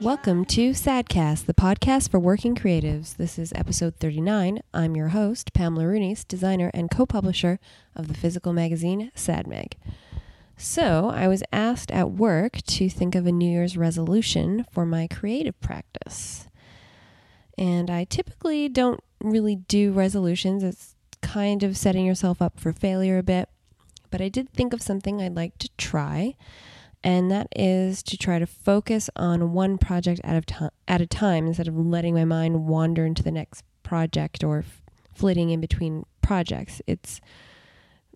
Welcome to SADcast, the podcast for working creatives. This is episode 39. I'm your host, Pamela Rooney, designer and co-publisher of the physical magazine SAD Mag. So I was asked at work to think of a New Year's resolution for my creative practice. And I typically don't really do resolutions. It's kind of setting yourself up for failure a bit. But I did think of something I'd like to try. And that is to try to focus on one project at a time instead of letting my mind wander into the next project or flitting in between projects. It's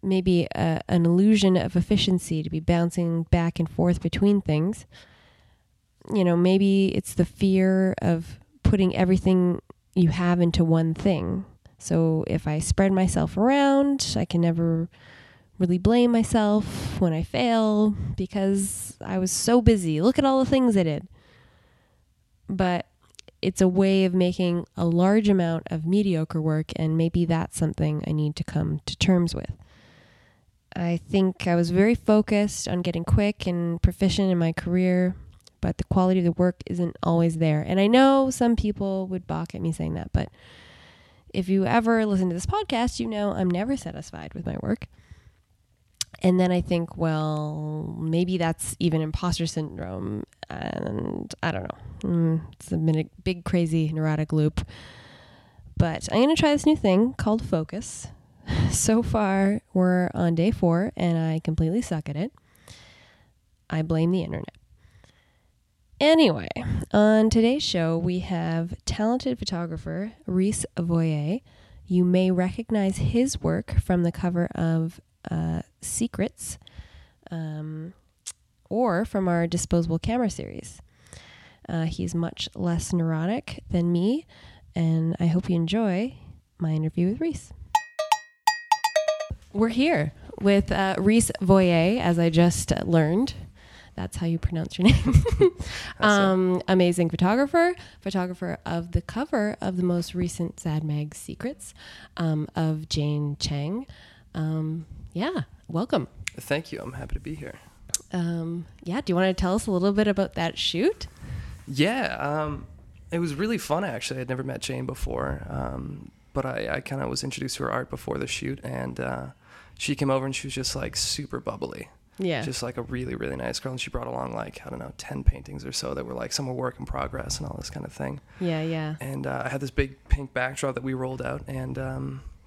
maybe an illusion of efficiency to be bouncing back and forth between things. You know, maybe it's the fear of putting everything you have into one thing. So if I spread myself around, I can never really blame myself when I fail because I was so busy. Look at all the things I did. But it's a way of making a large amount of mediocre work, and maybe that's something I need to come to terms with. I think I was very focused on getting quick and proficient in my career, but the quality of the work isn't always there. And I know some people would balk at me saying that, but if you ever listen to this podcast, you know I'm never satisfied with my work. And then I think, well, maybe that's even imposter syndrome. And I don't know. It's a big, crazy, neurotic loop. But I'm going to try this new thing called focus. So far, we're on day 4, and I completely suck at it. I blame the internet. Anyway, on today's show, we have talented photographer Reese Voyer. You may recognize his work from the cover of Secrets, or from our disposable camera series. He's much less neurotic than me, and I hope you enjoy my interview with Reese. We're here with Reese Voyer, as I just learned. That's how you pronounce your name. Amazing photographer of the cover of the most recent SAD Mag Secrets, of Jane Cheng. Yeah, welcome. Thank you. I'm happy to be here. Do you want to tell us a little bit about that shoot? Yeah, it was really fun, actually. I'd never met Jane before, but I kind of was introduced to her art before the shoot, and she came over and she was just like super bubbly. Yeah. Just like a really, really nice girl. And she brought along 10 paintings or so that were like some were work in progress and all this kind of thing. Yeah, yeah. And I had this big pink backdrop that we rolled out, and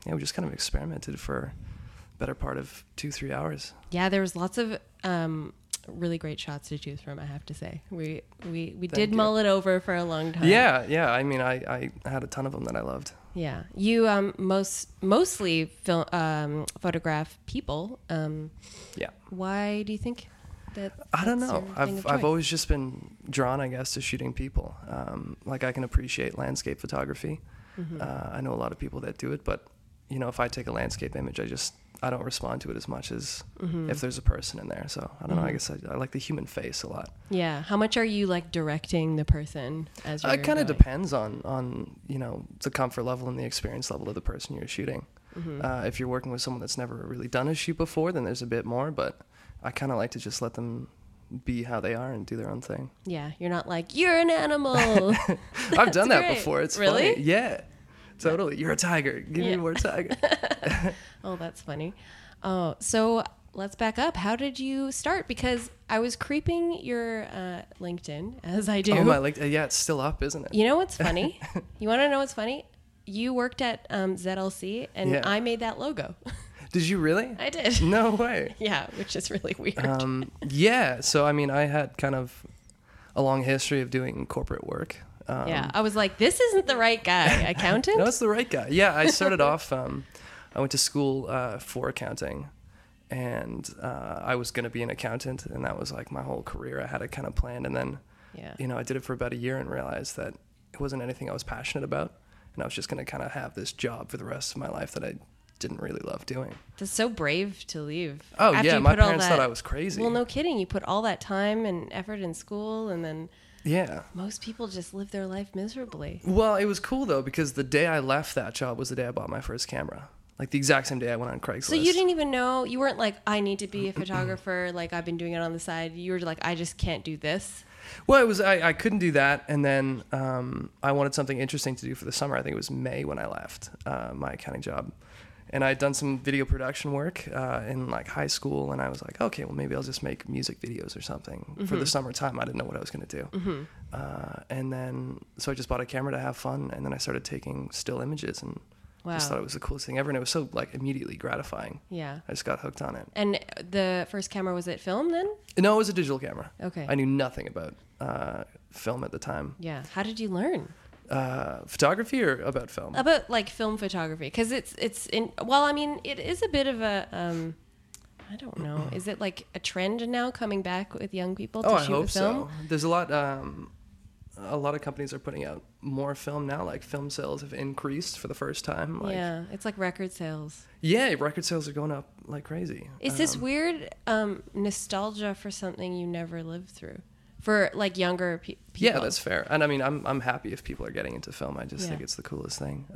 we just kind of experimented for better part of 2-3 hours. Yeah, there was lots of really great shots to choose from, I have to say. We did mull it over for a long time. Yeah. I mean, I had a ton of them that I loved. Yeah. You mostly photograph people. Yeah. Why do you think that? I don't know. I've always just been drawn, I guess, to shooting people. I can appreciate landscape photography. Mm-hmm. I know a lot of people that do it, but you know, if I take a landscape image, I don't respond to it as much as mm-hmm. if there's a person in there. So I don't know. I guess I like the human face a lot. Yeah. How much are you directing the person as you're? It kind of depends on the comfort level and the experience level of the person you're shooting. Mm-hmm. If you're working with someone that's never really done a shoot before, then there's a bit more. But I kind of like to just let them be how they are and do their own thing. Yeah. You're not like, you're an animal. I've done that before. It's really funny. Yeah. Totally. You're a tiger. Give me more tiger. Oh, that's funny. Oh, so let's back up. How did you start? Because I was creeping your LinkedIn, as I do. Oh, my LinkedIn. Yeah, it's still up, isn't it? You know what's funny? You want to know what's funny? You worked at ZLC, and I made that logo. Did you really? I did. No way. Yeah, which is really weird. Yeah. So, I mean, I had kind of a long history of doing corporate work. I was like, this isn't the right guy. Accountant? No, it's the right guy. Yeah, I started off, I went to school for accounting, and I was going to be an accountant, and that was like my whole career. I had it kind of planned, and then I did it for about a year and realized that it wasn't anything I was passionate about, and I was just going to kind of have this job for the rest of my life that I didn't really love doing. That's so brave to leave. Oh, yeah, my parents thought I was crazy. Well, no kidding. You put all that time and effort in school, and then... Yeah. Most people just live their life miserably. Well, it was cool, though, because the day I left that job was the day I bought my first camera. Like, the exact same day I went on Craigslist. So you didn't even know? You weren't like, I need to be a photographer. Like, I've been doing it on the side. You were like, I just can't do this. Well, it was, I couldn't do that. And then I wanted something interesting to do for the summer. I think it was May when I left my accounting job. And I had done some video production work in like high school. And I was like, okay, well, maybe I'll just make music videos or something mm-hmm. for the summertime. I didn't know what I was going to do. Mm-hmm. And then, so I just bought a camera to have fun. And then I started taking still images and wow. just thought it was the coolest thing ever. And it was so like immediately gratifying. Yeah. I just got hooked on it. And the first camera, was it film then? No, it was a digital camera. Okay. I knew nothing about film at the time. Yeah. How did you learn? Photography or about film? About like film photography. Cause it's in, well, I mean, it is a bit of a, I don't know. Is it like a trend now coming back with young people to shoot with film? Oh, I hope so. There's a lot of companies are putting out more film now. Like film sales have increased for the first time. Like, yeah. It's like record sales. Yeah. Record sales are going up like crazy. It's this weird, nostalgia for something you never lived through. For like younger people. Yeah, that's fair. And I mean, I'm happy if people are getting into film. I just think it's the coolest thing.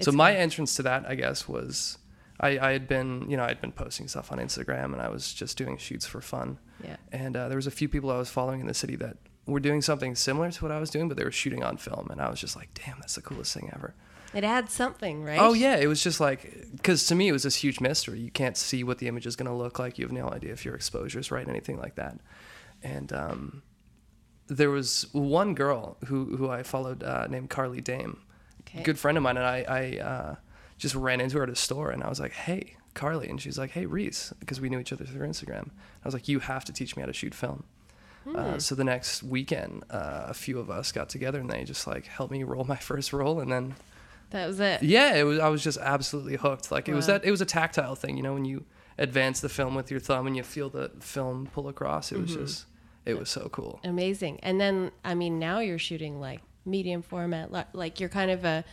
So my entrance to that, I guess, was I'd been posting stuff on Instagram and I was just doing shoots for fun. Yeah. And there was a few people I was following in the city that were doing something similar to what I was doing, but they were shooting on film. And I was just like, damn, that's the coolest thing ever. It adds something, right? Oh, yeah. It was just like, because to me, it was this huge mystery. You can't see what the image is going to look like. You have no idea if your exposure is right, anything like that. And there was one girl who I followed named Carly Dame, okay. Good friend of mine, and I just ran into her at a store, and I was like, hey, Carly. And she's like, hey, Reese, because we knew each other through Instagram. I was like, you have to teach me how to shoot film. So the next weekend, a few of us got together, and they just like helped me roll my first roll, and then... That was it? Yeah, it was. I was just absolutely hooked. Like it was that. It was a tactile thing, you know, when you advance the film with your thumb and you feel the film pull across, it was just... It was so cool. Amazing. And then, I mean, now you're shooting like medium format, like you're kind of a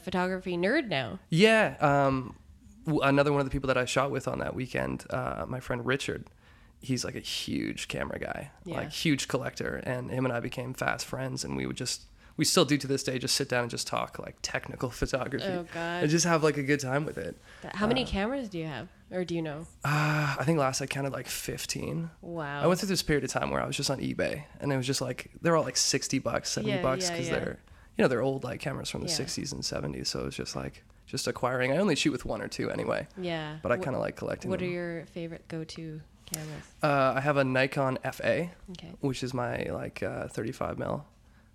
photography nerd now. Yeah. Another one of the people that I shot with on that weekend, my friend Richard, he's like a huge camera guy, like huge collector. And him and I became fast friends, and we still do to this day, just sit down and just talk like technical photography. Oh, God. And just have like a good time with it. How many cameras do you have? Or do you know? I think last I counted like 15. Wow. I went through this period of time where I was just on eBay, and it was just like, they're all like $60, $70 because they're, you know, they're old like cameras from the 60s and 70s. So it was just like, just acquiring. I only shoot with one or two anyway. Yeah. But I kind of like collecting them. What are your favorite go-to cameras? I have a Nikon FA, which is my like 35 mil.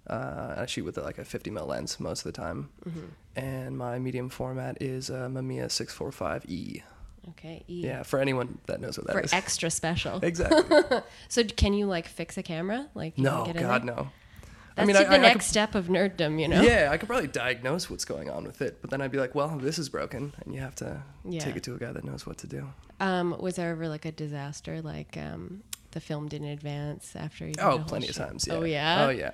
I shoot with like a 50 mil lens most of the time. Mm-hmm. And my medium format is a Mamiya 645E. Okay. E. Yeah, for anyone that knows what that is. For extra special. Exactly. So can you like fix a camera? Like no, God, no. That's I mean, the next step of nerddom, you know? Yeah, I could probably diagnose what's going on with it, but then I'd be like, well, this is broken, and you have to take it to a guy that knows what to do. Was there ever like a disaster, like the film didn't advance after you did plenty of times, yeah. Oh, yeah? Oh, yeah.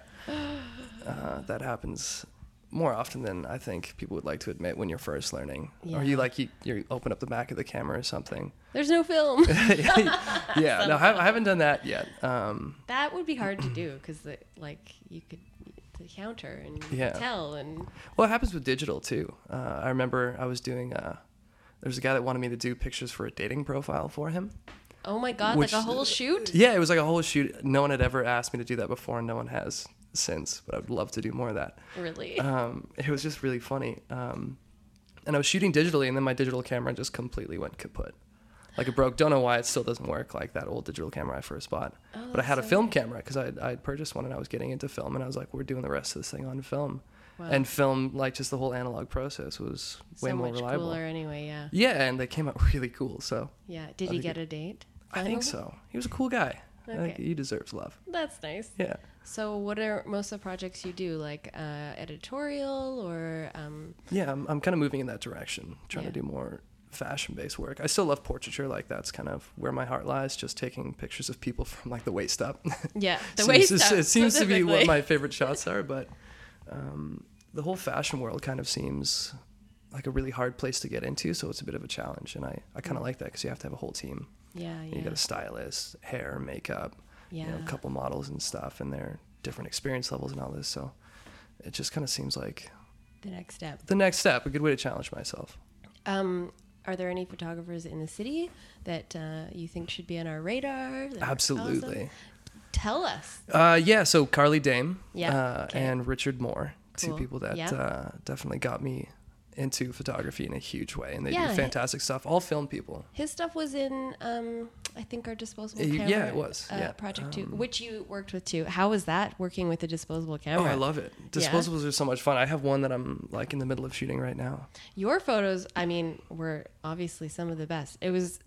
That happens... more often than I think people would like to admit when you're first learning. Yeah. Or you like, you open up the back of the camera or something. There's no film. Yeah, no, I haven't done that yet. That would be hard to do because like you could counter and tell. And well, it happens with digital too. I remember I was doing, there's a guy that wanted me to do pictures for a dating profile for him. Oh my God, which, like a whole shoot? Yeah, it was like a whole shoot. No one had ever asked me to do that before, and no one has since, but I would love to do more of that. Really? It was just really funny. And I was shooting digitally, and then my digital camera just completely went kaput. Like it broke. Don't know why it still doesn't work, like that old digital camera I first bought. Oh, but I had a film camera because I'd purchased one, and I was getting into film, and I was like, we're doing the rest of this thing on film. Wow. And film, like just the whole analog process was way more reliable. Cooler anyway, yeah. Yeah, and they came out really cool, so. Yeah, did he get a date? Finally? I think so. He was a cool guy. Okay. I think he deserves love. That's nice. Yeah. So what are most of the projects you do, like editorial or... Yeah, I'm kind of moving in that direction, trying to do more fashion-based work. I still love portraiture. Like that's kind of where my heart lies, just taking pictures of people from like the waist up. Yeah, the waist up. It seems to be what my favorite shots are, but the whole fashion world kind of seems like a really hard place to get into, so it's a bit of a challenge. And I kind of like that because you have to have a whole team. Yeah, yeah. You got a stylist, hair, makeup, you know, a couple models and stuff, and their different experience levels and all this. So it just kind of seems like the next step. The next step, a good way to challenge myself. Are there any photographers in the city that you think should be on our radar? Absolutely. Awesome? Tell us. So Carly Dame and Richard Moore, cool. Two people that definitely got me into photography in a huge way, and they do fantastic stuff. All film people. His stuff was in, I think, our disposable camera. Yeah, it was. Project 2, which you worked with too. How was that, working with a disposable camera? Oh, I love it. Disposables are so much fun. I have one that I'm like in the middle of shooting right now. Your photos, I mean, were obviously some of the best. It was,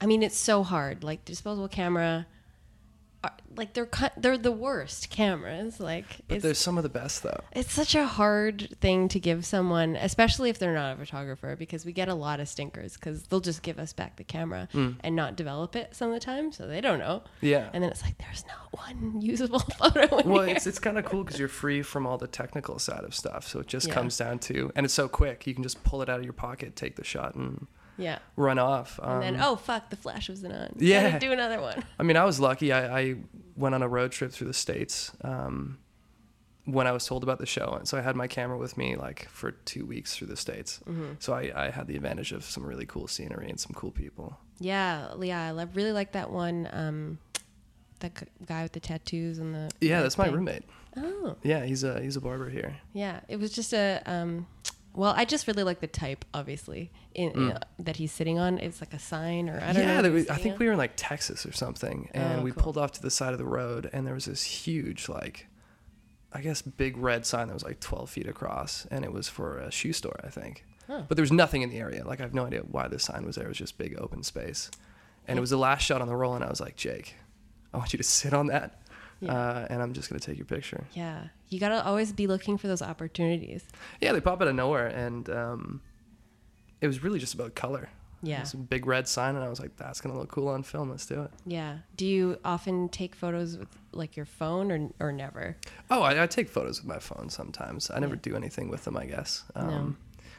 I mean, it's so hard. Like disposable camera, like they're the worst cameras. Like, but they're some of the best though. It's such a hard thing to give someone, especially if they're not a photographer, because we get a lot of stinkers because they'll just give us back the camera and not develop it some of the time, so they don't know. Yeah. And then it's like there's not one usable photo. Well, here. It's kind of cool because you're free from all the technical side of stuff, so it just comes down to, and it's so quick. You can just pull it out of your pocket, take the shot, and. Yeah. Run off. And then, oh, fuck, the flash wasn't on. Yeah. Do another one. I mean, I was lucky. I went on a road trip through the States when I was told about the show. And so I had my camera with me like for 2 weeks through the States. Mm-hmm. So I had the advantage of some really cool scenery and some cool people. Yeah. I really like that one, that guy with the tattoos and the... Yeah, that's my roommate. Oh. Yeah, he's a barber here. Yeah, it was just a... Well, I just really like the type, obviously, that he's sitting on. It's like a sign or I don't know. Yeah, I think we were in like Texas or something, and we pulled off to the side of the road, and there was this huge, like, I guess big red sign that was like 12 feet across, and it was for a shoe store, I think. Huh. But there was nothing in the area. Like, I have no idea why this sign was there. It was just big open space. And it was the last shot on the roll, and I was like, Jake, I want you to sit on that. Yeah. And I'm just going to take your picture. Yeah. You got to always be looking for those opportunities. Yeah, they pop out of nowhere. And it was really just about color. Yeah. Some big red sign. And I was like, that's going to look cool on film. Let's do it. Yeah. Do you often take photos with like your phone or never? Oh, I take photos with my phone sometimes. I never do anything with them, I guess. But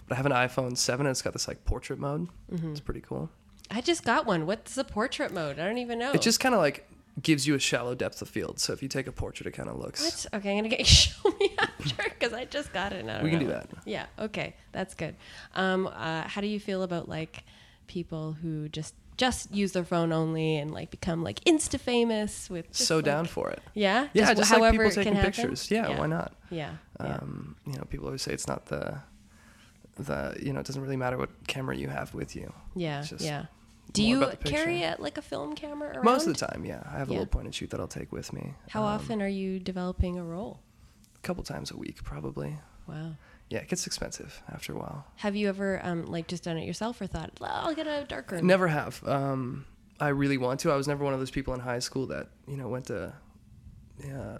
I have an iPhone 7 and it's got this like portrait mode. Mm-hmm. It's pretty cool. I just got one. What's the portrait mode? I don't even know. It's just kind of like... gives you a shallow depth of field, so if you take a portrait it kind of looks what? Okay, I'm gonna get you show me after because I just got it. We can do that. Yeah, okay, that's good. How do you feel about like people who just use their phone only and like become like insta famous with just, so like, down for it? Yeah, just however like people taking pictures. Yeah, why not? You know, people always say it's not the you know, it doesn't really matter what camera you have with you. Do you carry like a film camera around? Most of the time, yeah. I have a little point and shoot that I'll take with me. How often are you developing a roll? A couple times a week, probably. Wow. Yeah, it gets expensive after a while. Have you ever like just done it yourself or thought, well, I'll get a dark room? Never have. I really want to. I was never one of those people in high school that, you know, went to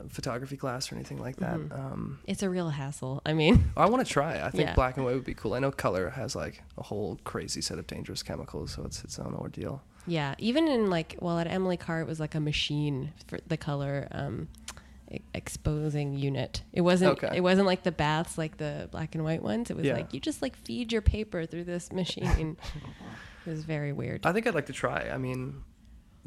photography class or anything like that. Mm-hmm. It's a real hassle. I mean, I want to try. I think black and white would be cool. I know color has like a whole crazy set of dangerous chemicals, so it's its own ordeal. Yeah, even in like, well, at Emily Carr, it was like a machine for the color exposing unit. It wasn't. Okay. It wasn't like the baths, like the black and white ones. It was like you just like feed your paper through this machine. It was very weird. I think I'd like to try. I mean,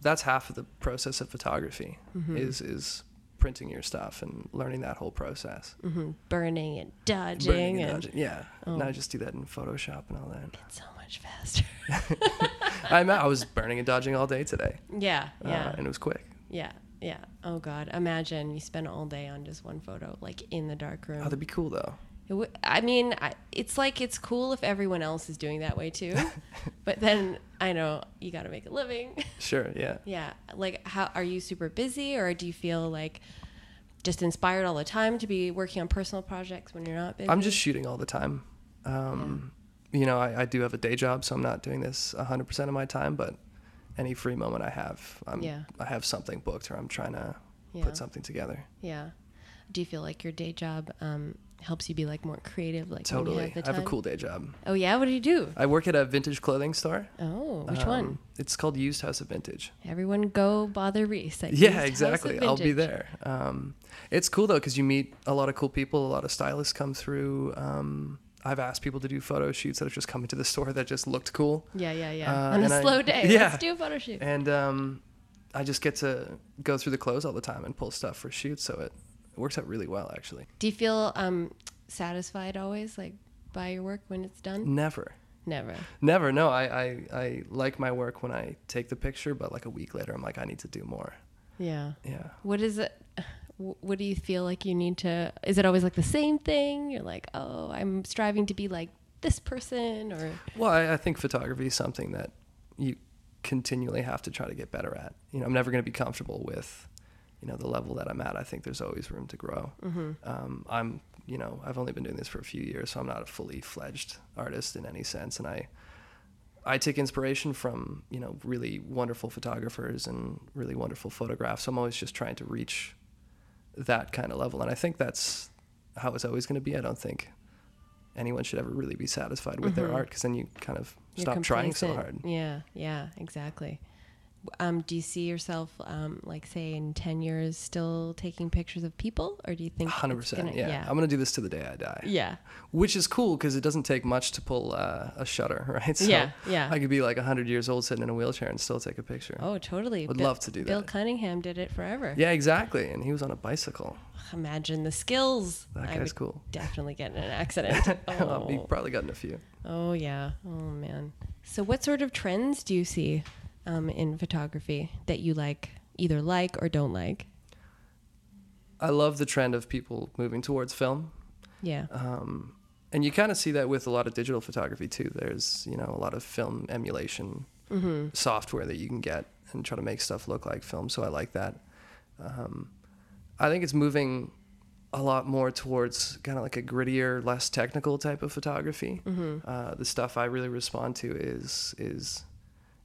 that's half of the process of photography. Mm-hmm. is printing your stuff and learning that whole process. Mm-hmm. Burning and dodging. Yeah. Oh. Now I just do that in Photoshop and all that. It's so much faster. I was burning and dodging all day today. Yeah. And it was quick. Yeah. Oh, God. Imagine you spend all day on just one photo, like in the dark room. Oh, that'd be cool, though. It's like it's cool if everyone else is doing that way too, but then I know you got to make a living. Sure, yeah. Yeah, like how are you super busy, or do you feel like just inspired all the time to be working on personal projects when you're not busy? I'm just shooting all the time. You know, I do have a day job, so I'm not doing this 100% of my time, but any free moment I have, I have something booked or I'm trying to put something together. Yeah. Do you feel like your day job helps you be like more creative? Like totally. When you have the time? I have a cool day job. Oh yeah, what do you do? I work at a vintage clothing store. Oh, which one? It's called Used House of Vintage. Everyone go bother Reese. Yeah, exactly. I'll be there. It's cool though because you meet a lot of cool people. A lot of stylists come through. I've asked people to do photo shoots that have just come into the store that just looked cool. Yeah. On a slow day, let's do a photo shoot. And I just get to go through the clothes all the time and pull stuff for shoots. So it works out really well, actually. Do you feel satisfied always, like, by your work when it's done? Never. No, I like my work when I take the picture, but like a week later, I'm like, I need to do more. Yeah. Yeah. What is it? What do you feel like you need to, is it always like the same thing? You're like, oh, I'm striving to be like this person, or? Well, I think photography is something that you continually have to try to get better at. You know, I'm never going to be comfortable with, you know, the level that I'm at. I think there's always room to grow. Mm-hmm. I'm, you know, I've only been doing this for a few years, so I'm not a fully fledged artist in any sense. And I take inspiration from, you know, really wonderful photographers and really wonderful photographs. So I'm always just trying to reach that kind of level. And I think that's how it's always going to be. I don't think anyone should ever really be satisfied with mm-hmm. their art, because then you kind of stop trying so hard. Yeah, yeah, exactly. Do you see yourself, like, say, in 10 years still taking pictures of people? Or do you think 100%, yeah. I'm going to do this to the day I die. Yeah. Which is cool, because it doesn't take much to pull a shutter, right? So yeah, yeah. I could be, like, 100 years old sitting in a wheelchair and still take a picture. Oh, totally. Would love to do that. Bill Cunningham did it forever. Yeah, exactly. And he was on a bicycle. Imagine the skills. That guy's cool. Definitely get in an accident. Oh. We've probably gotten a few. Oh, yeah. Oh, man. So what sort of trends do you see in photography that you like, either like or don't like? I love the trend of people moving towards film. Yeah. And you kind of see that with a lot of digital photography too. There's, you know, a lot of film emulation mm-hmm. software that you can get and try to make stuff look like film. So I like that. I think it's moving a lot more towards kind of like a grittier, less technical type of photography. Mm-hmm. The stuff I really respond to is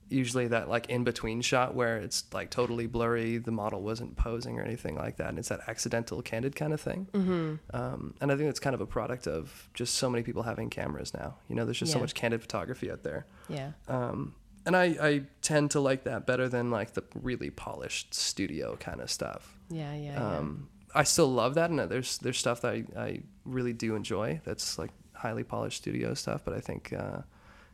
usually that like in between shot where it's like totally blurry, the model wasn't posing or anything like that, and it's that accidental candid kind of thing. Mm-hmm. And I think that's kind of a product of just so many people having cameras now. You know, there's just so much candid photography out there. Yeah. And I tend to like that better than like the really polished studio kind of stuff. Yeah, yeah. I still love that, and there's stuff that I really do enjoy that's like highly polished studio stuff, but I think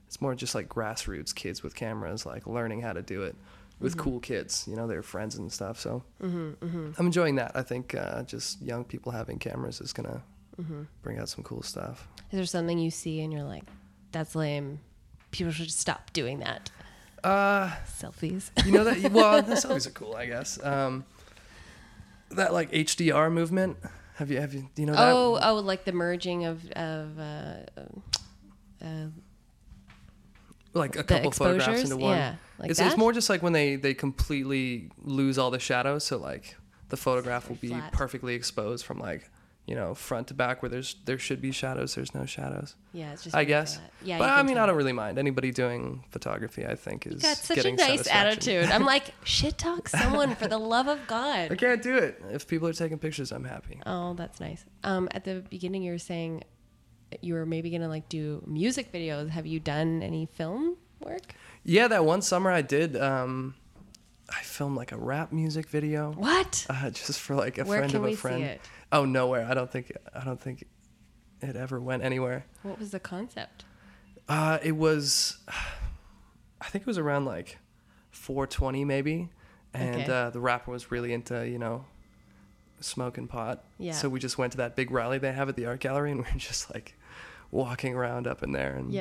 it's more just like grassroots kids with cameras, like learning how to do it with mm-hmm. cool kids, you know, their friends and stuff. So mm-hmm, mm-hmm. I'm enjoying that. I think just young people having cameras is going to mm-hmm. bring out some cool stuff. Is there something you see and you're like, that's lame. People should stop doing that. Selfies. You know that? Well, the selfies are cool, I guess. That like HDR movement. Have you? You know that? Oh, like the merging of. Like a couple photographs into one. Yeah, like it's more just like when they completely lose all the shadows. So like the photograph will be perfectly exposed from like, you know, front to back where there should be shadows. There's no shadows. Yeah, it's just I guess. Yeah, but I mean, I don't really mind. Anybody doing photography, I think, is got such a nice attitude. I'm like, shit talk someone for the love of God. I can't do it. If people are taking pictures, I'm happy. Oh, that's nice. At the beginning, you were saying you were maybe gonna like do music videos. Have you done any film work? Yeah, that one summer I did. I filmed like a rap music video. What? Just for like a friend of a friend. Where can we see it? Oh, nowhere. I don't think it ever went anywhere. What was the concept? It was, I think it was around like 420 maybe, and the rapper was really into, you know, smoking pot. Yeah. So we just went to that big rally they have at the art gallery, and we were just like walking around up in there and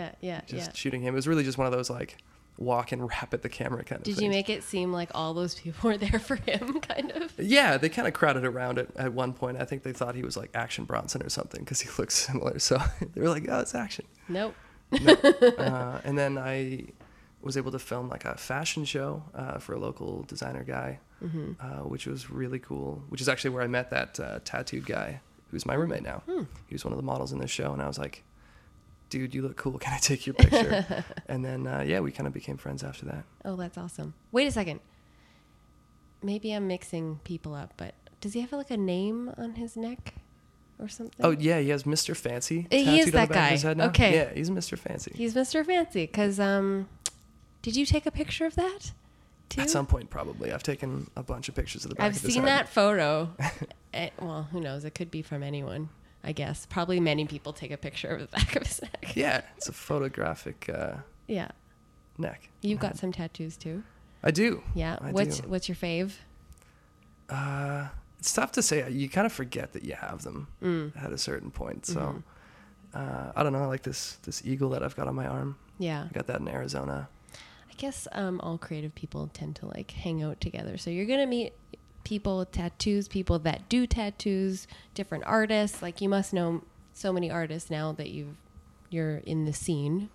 shooting him. It was really just one of those like walk and rap at the camera kind of things. Did you make it seem like all those people were there for him, kind of? Yeah, they kind of crowded around it at one point. I think they thought he was like Action Bronson or something because he looks similar. So they were like, oh, it's Action. Nope. And then I was able to film like a fashion show for a local designer guy, mm-hmm. Which was really cool, which is actually where I met that tattooed guy who's my roommate now. Hmm. He was one of the models in this show, and I was like, dude, you look cool. Can I take your picture? And then, we kind of became friends after that. Oh, that's awesome. Wait a second. Maybe I'm mixing people up, but does he have like a name on his neck or something? Oh, yeah. He has Mr. Fancy. He is that guy. Okay. Yeah, he's Mr. Fancy. He's Mr. Fancy because did you take a picture of that too? At some point, probably. I've taken a bunch of pictures of the back of his head. I've seen that photo. Well, who knows? It could be from anyone. I guess probably many people take a picture of the back of his neck. Yeah, it's a photographic neck. You've got some tattoos too. I do. Yeah. What's your fave? It's tough to say. You kind of forget that you have them at a certain point. So I don't know. I like this eagle that I've got on my arm. Yeah. I got that in Arizona. I guess all creative people tend to like hang out together. So you're gonna meet people with tattoos, people that do tattoos, different artists. Like, you must know so many artists now that you're in the scene.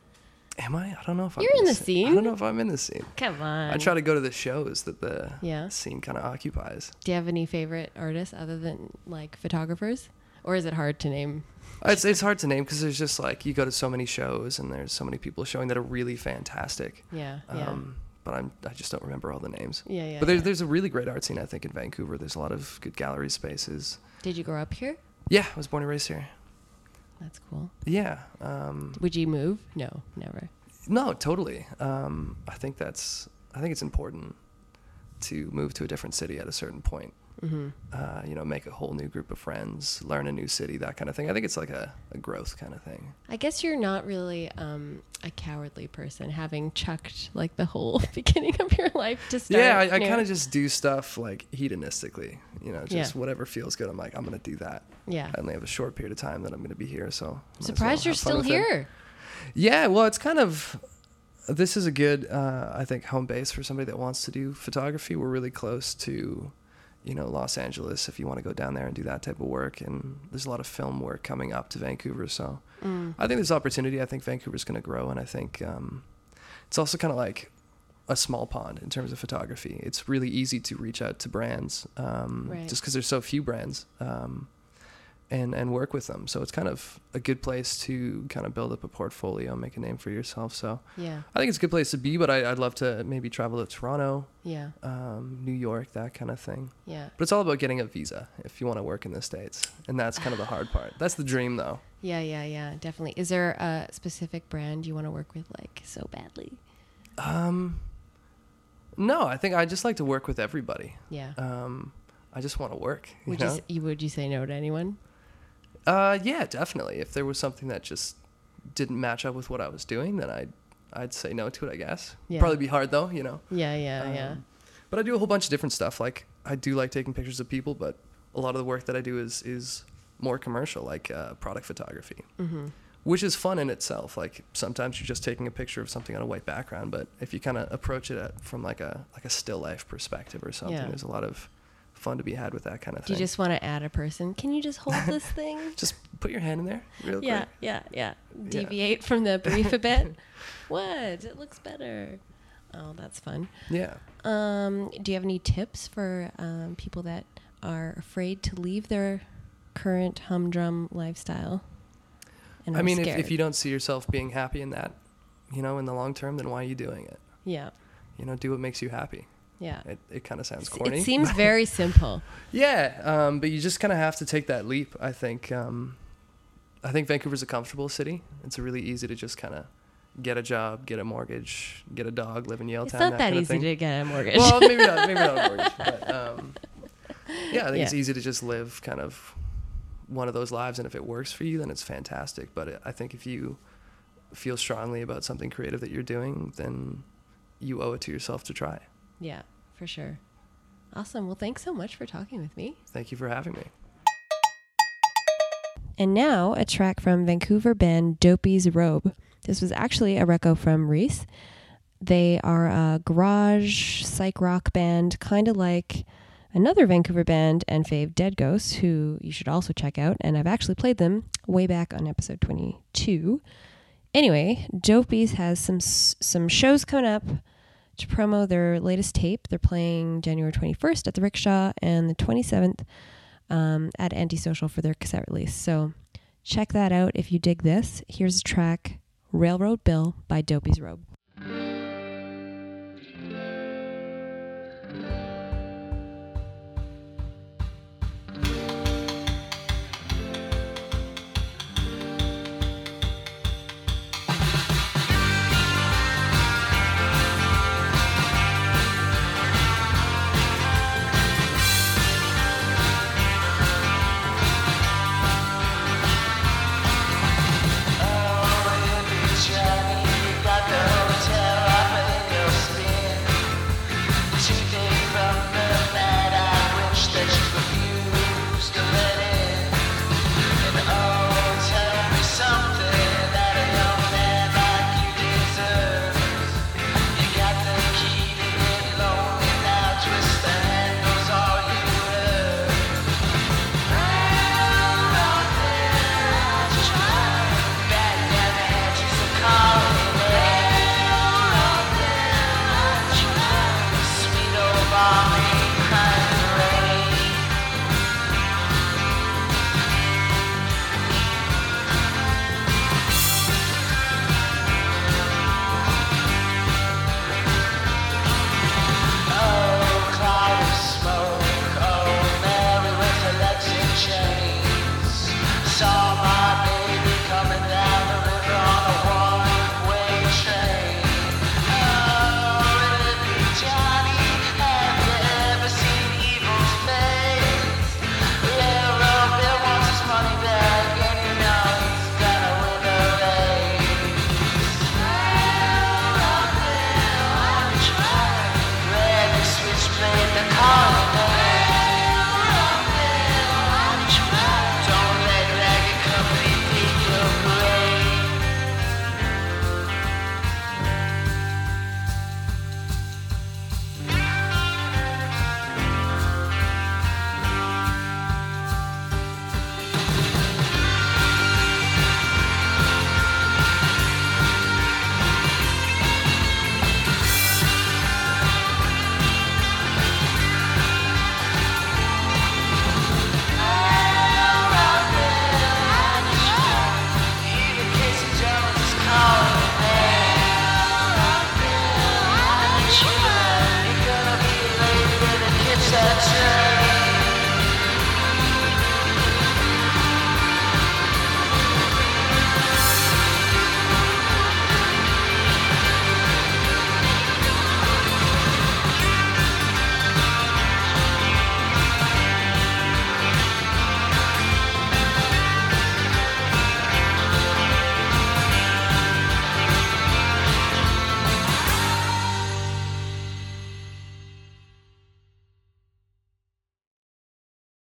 Am I? I don't know if I'm in the scene. I don't know if I'm in the scene. Come on. I try to go to the shows that the scene kind of occupies. Do you have any favorite artists other than like photographers? Or is it hard to name? It's hard to name because there's just like, you go to so many shows and there's so many people showing that are really fantastic. Yeah. But I just don't remember all the names. Yeah. But there's a really great art scene, I think, in Vancouver. There's a lot of good gallery spaces. Did you grow up here? Yeah, I was born and raised here. That's cool. Yeah. Would you move? No, never. No, totally. I think it's important to move to a different city at a certain point. Mm-hmm. Make a whole new group of friends, learn a new city, that kind of thing. I think it's like a growth kind of thing. I guess you're not really a cowardly person, having chucked like the whole beginning of your life to start. Yeah, I kind of just do stuff like hedonistically, whatever feels good. I'm like, I'm going to do that. Yeah. I only have a short period of time that I'm going to be here, so surprised you're still here. Yeah, well, it's kind of... This is a good, I think, home base for somebody that wants to do photography. We're really close to... Los Angeles, if you want to go down there and do that type of work. And there's a lot of film work coming up to Vancouver. So I think there's opportunity. I think Vancouver's going to grow. And I think it's also kind of like a small pond in terms of photography. It's really easy to reach out to brands just because there's so few brands and work with them. So it's kind of a good place to kind of build up a portfolio, make a name for yourself. So I think it's a good place to be, but I'd love to maybe travel to Toronto, New York, that kind of thing. Yeah. But it's all about getting a visa if you want to work in the States. And that's kind of the hard part. That's the dream though. Yeah, definitely. Is there a specific brand you want to work with like so badly? No, I think I just like to work with everybody. Yeah. I just want to work. Would you say no to anyone? Yeah, definitely. If there was something that just didn't match up with what I was doing, then I'd say no to it, I guess. Yeah. Probably be hard though, Yeah. But I do a whole bunch of different stuff. Like I do like taking pictures of people, but a lot of the work that I do is more commercial, like product photography, which is fun in itself. Like sometimes you're just taking a picture of something on a white background, but if you kind of approach it from like a still life perspective or something, there's a lot of fun to be had with that kind of thing. Do you just want to add a person? Can you just hold this thing? Just put your hand in there real quick. Yeah. Deviate from the brief a bit. What? It looks better. Oh, that's fun. Yeah. Do you have any tips for people that are afraid to leave their current humdrum lifestyle? And I mean, if you don't see yourself being happy in that, in the long term, then why are you doing it? Yeah. Do what makes you happy. Yeah. It kind of sounds corny. It seems very simple. Yeah. But you just kind of have to take that leap. I think Vancouver's a comfortable city. It's really easy to just kind of get a job, get a mortgage, get a dog, live in Yaletown. It's not that easy to get a mortgage. Well, maybe not a mortgage. But, I think it's easy to just live kind of one of those lives. And if it works for you, then it's fantastic. But I think if you feel strongly about something creative that you're doing, then you owe it to yourself to try. Yeah, for sure. Awesome. Well, thanks so much for talking with me. Thank you for having me. And now a track from Vancouver band Dopey's Robe. This was actually a reco from Reese. They are a garage psych rock band, kind of like another Vancouver band and fave Dead Ghosts, who you should also check out. And I've actually played them way back on episode 22. Anyway, Dopey's has some shows coming up. To promo their latest tape, they're playing January 21st at the Rickshaw and the 27th at Antisocial for their cassette release. So check that out if you dig this. Here's a track, Railroad Bill by Dopey's Robe.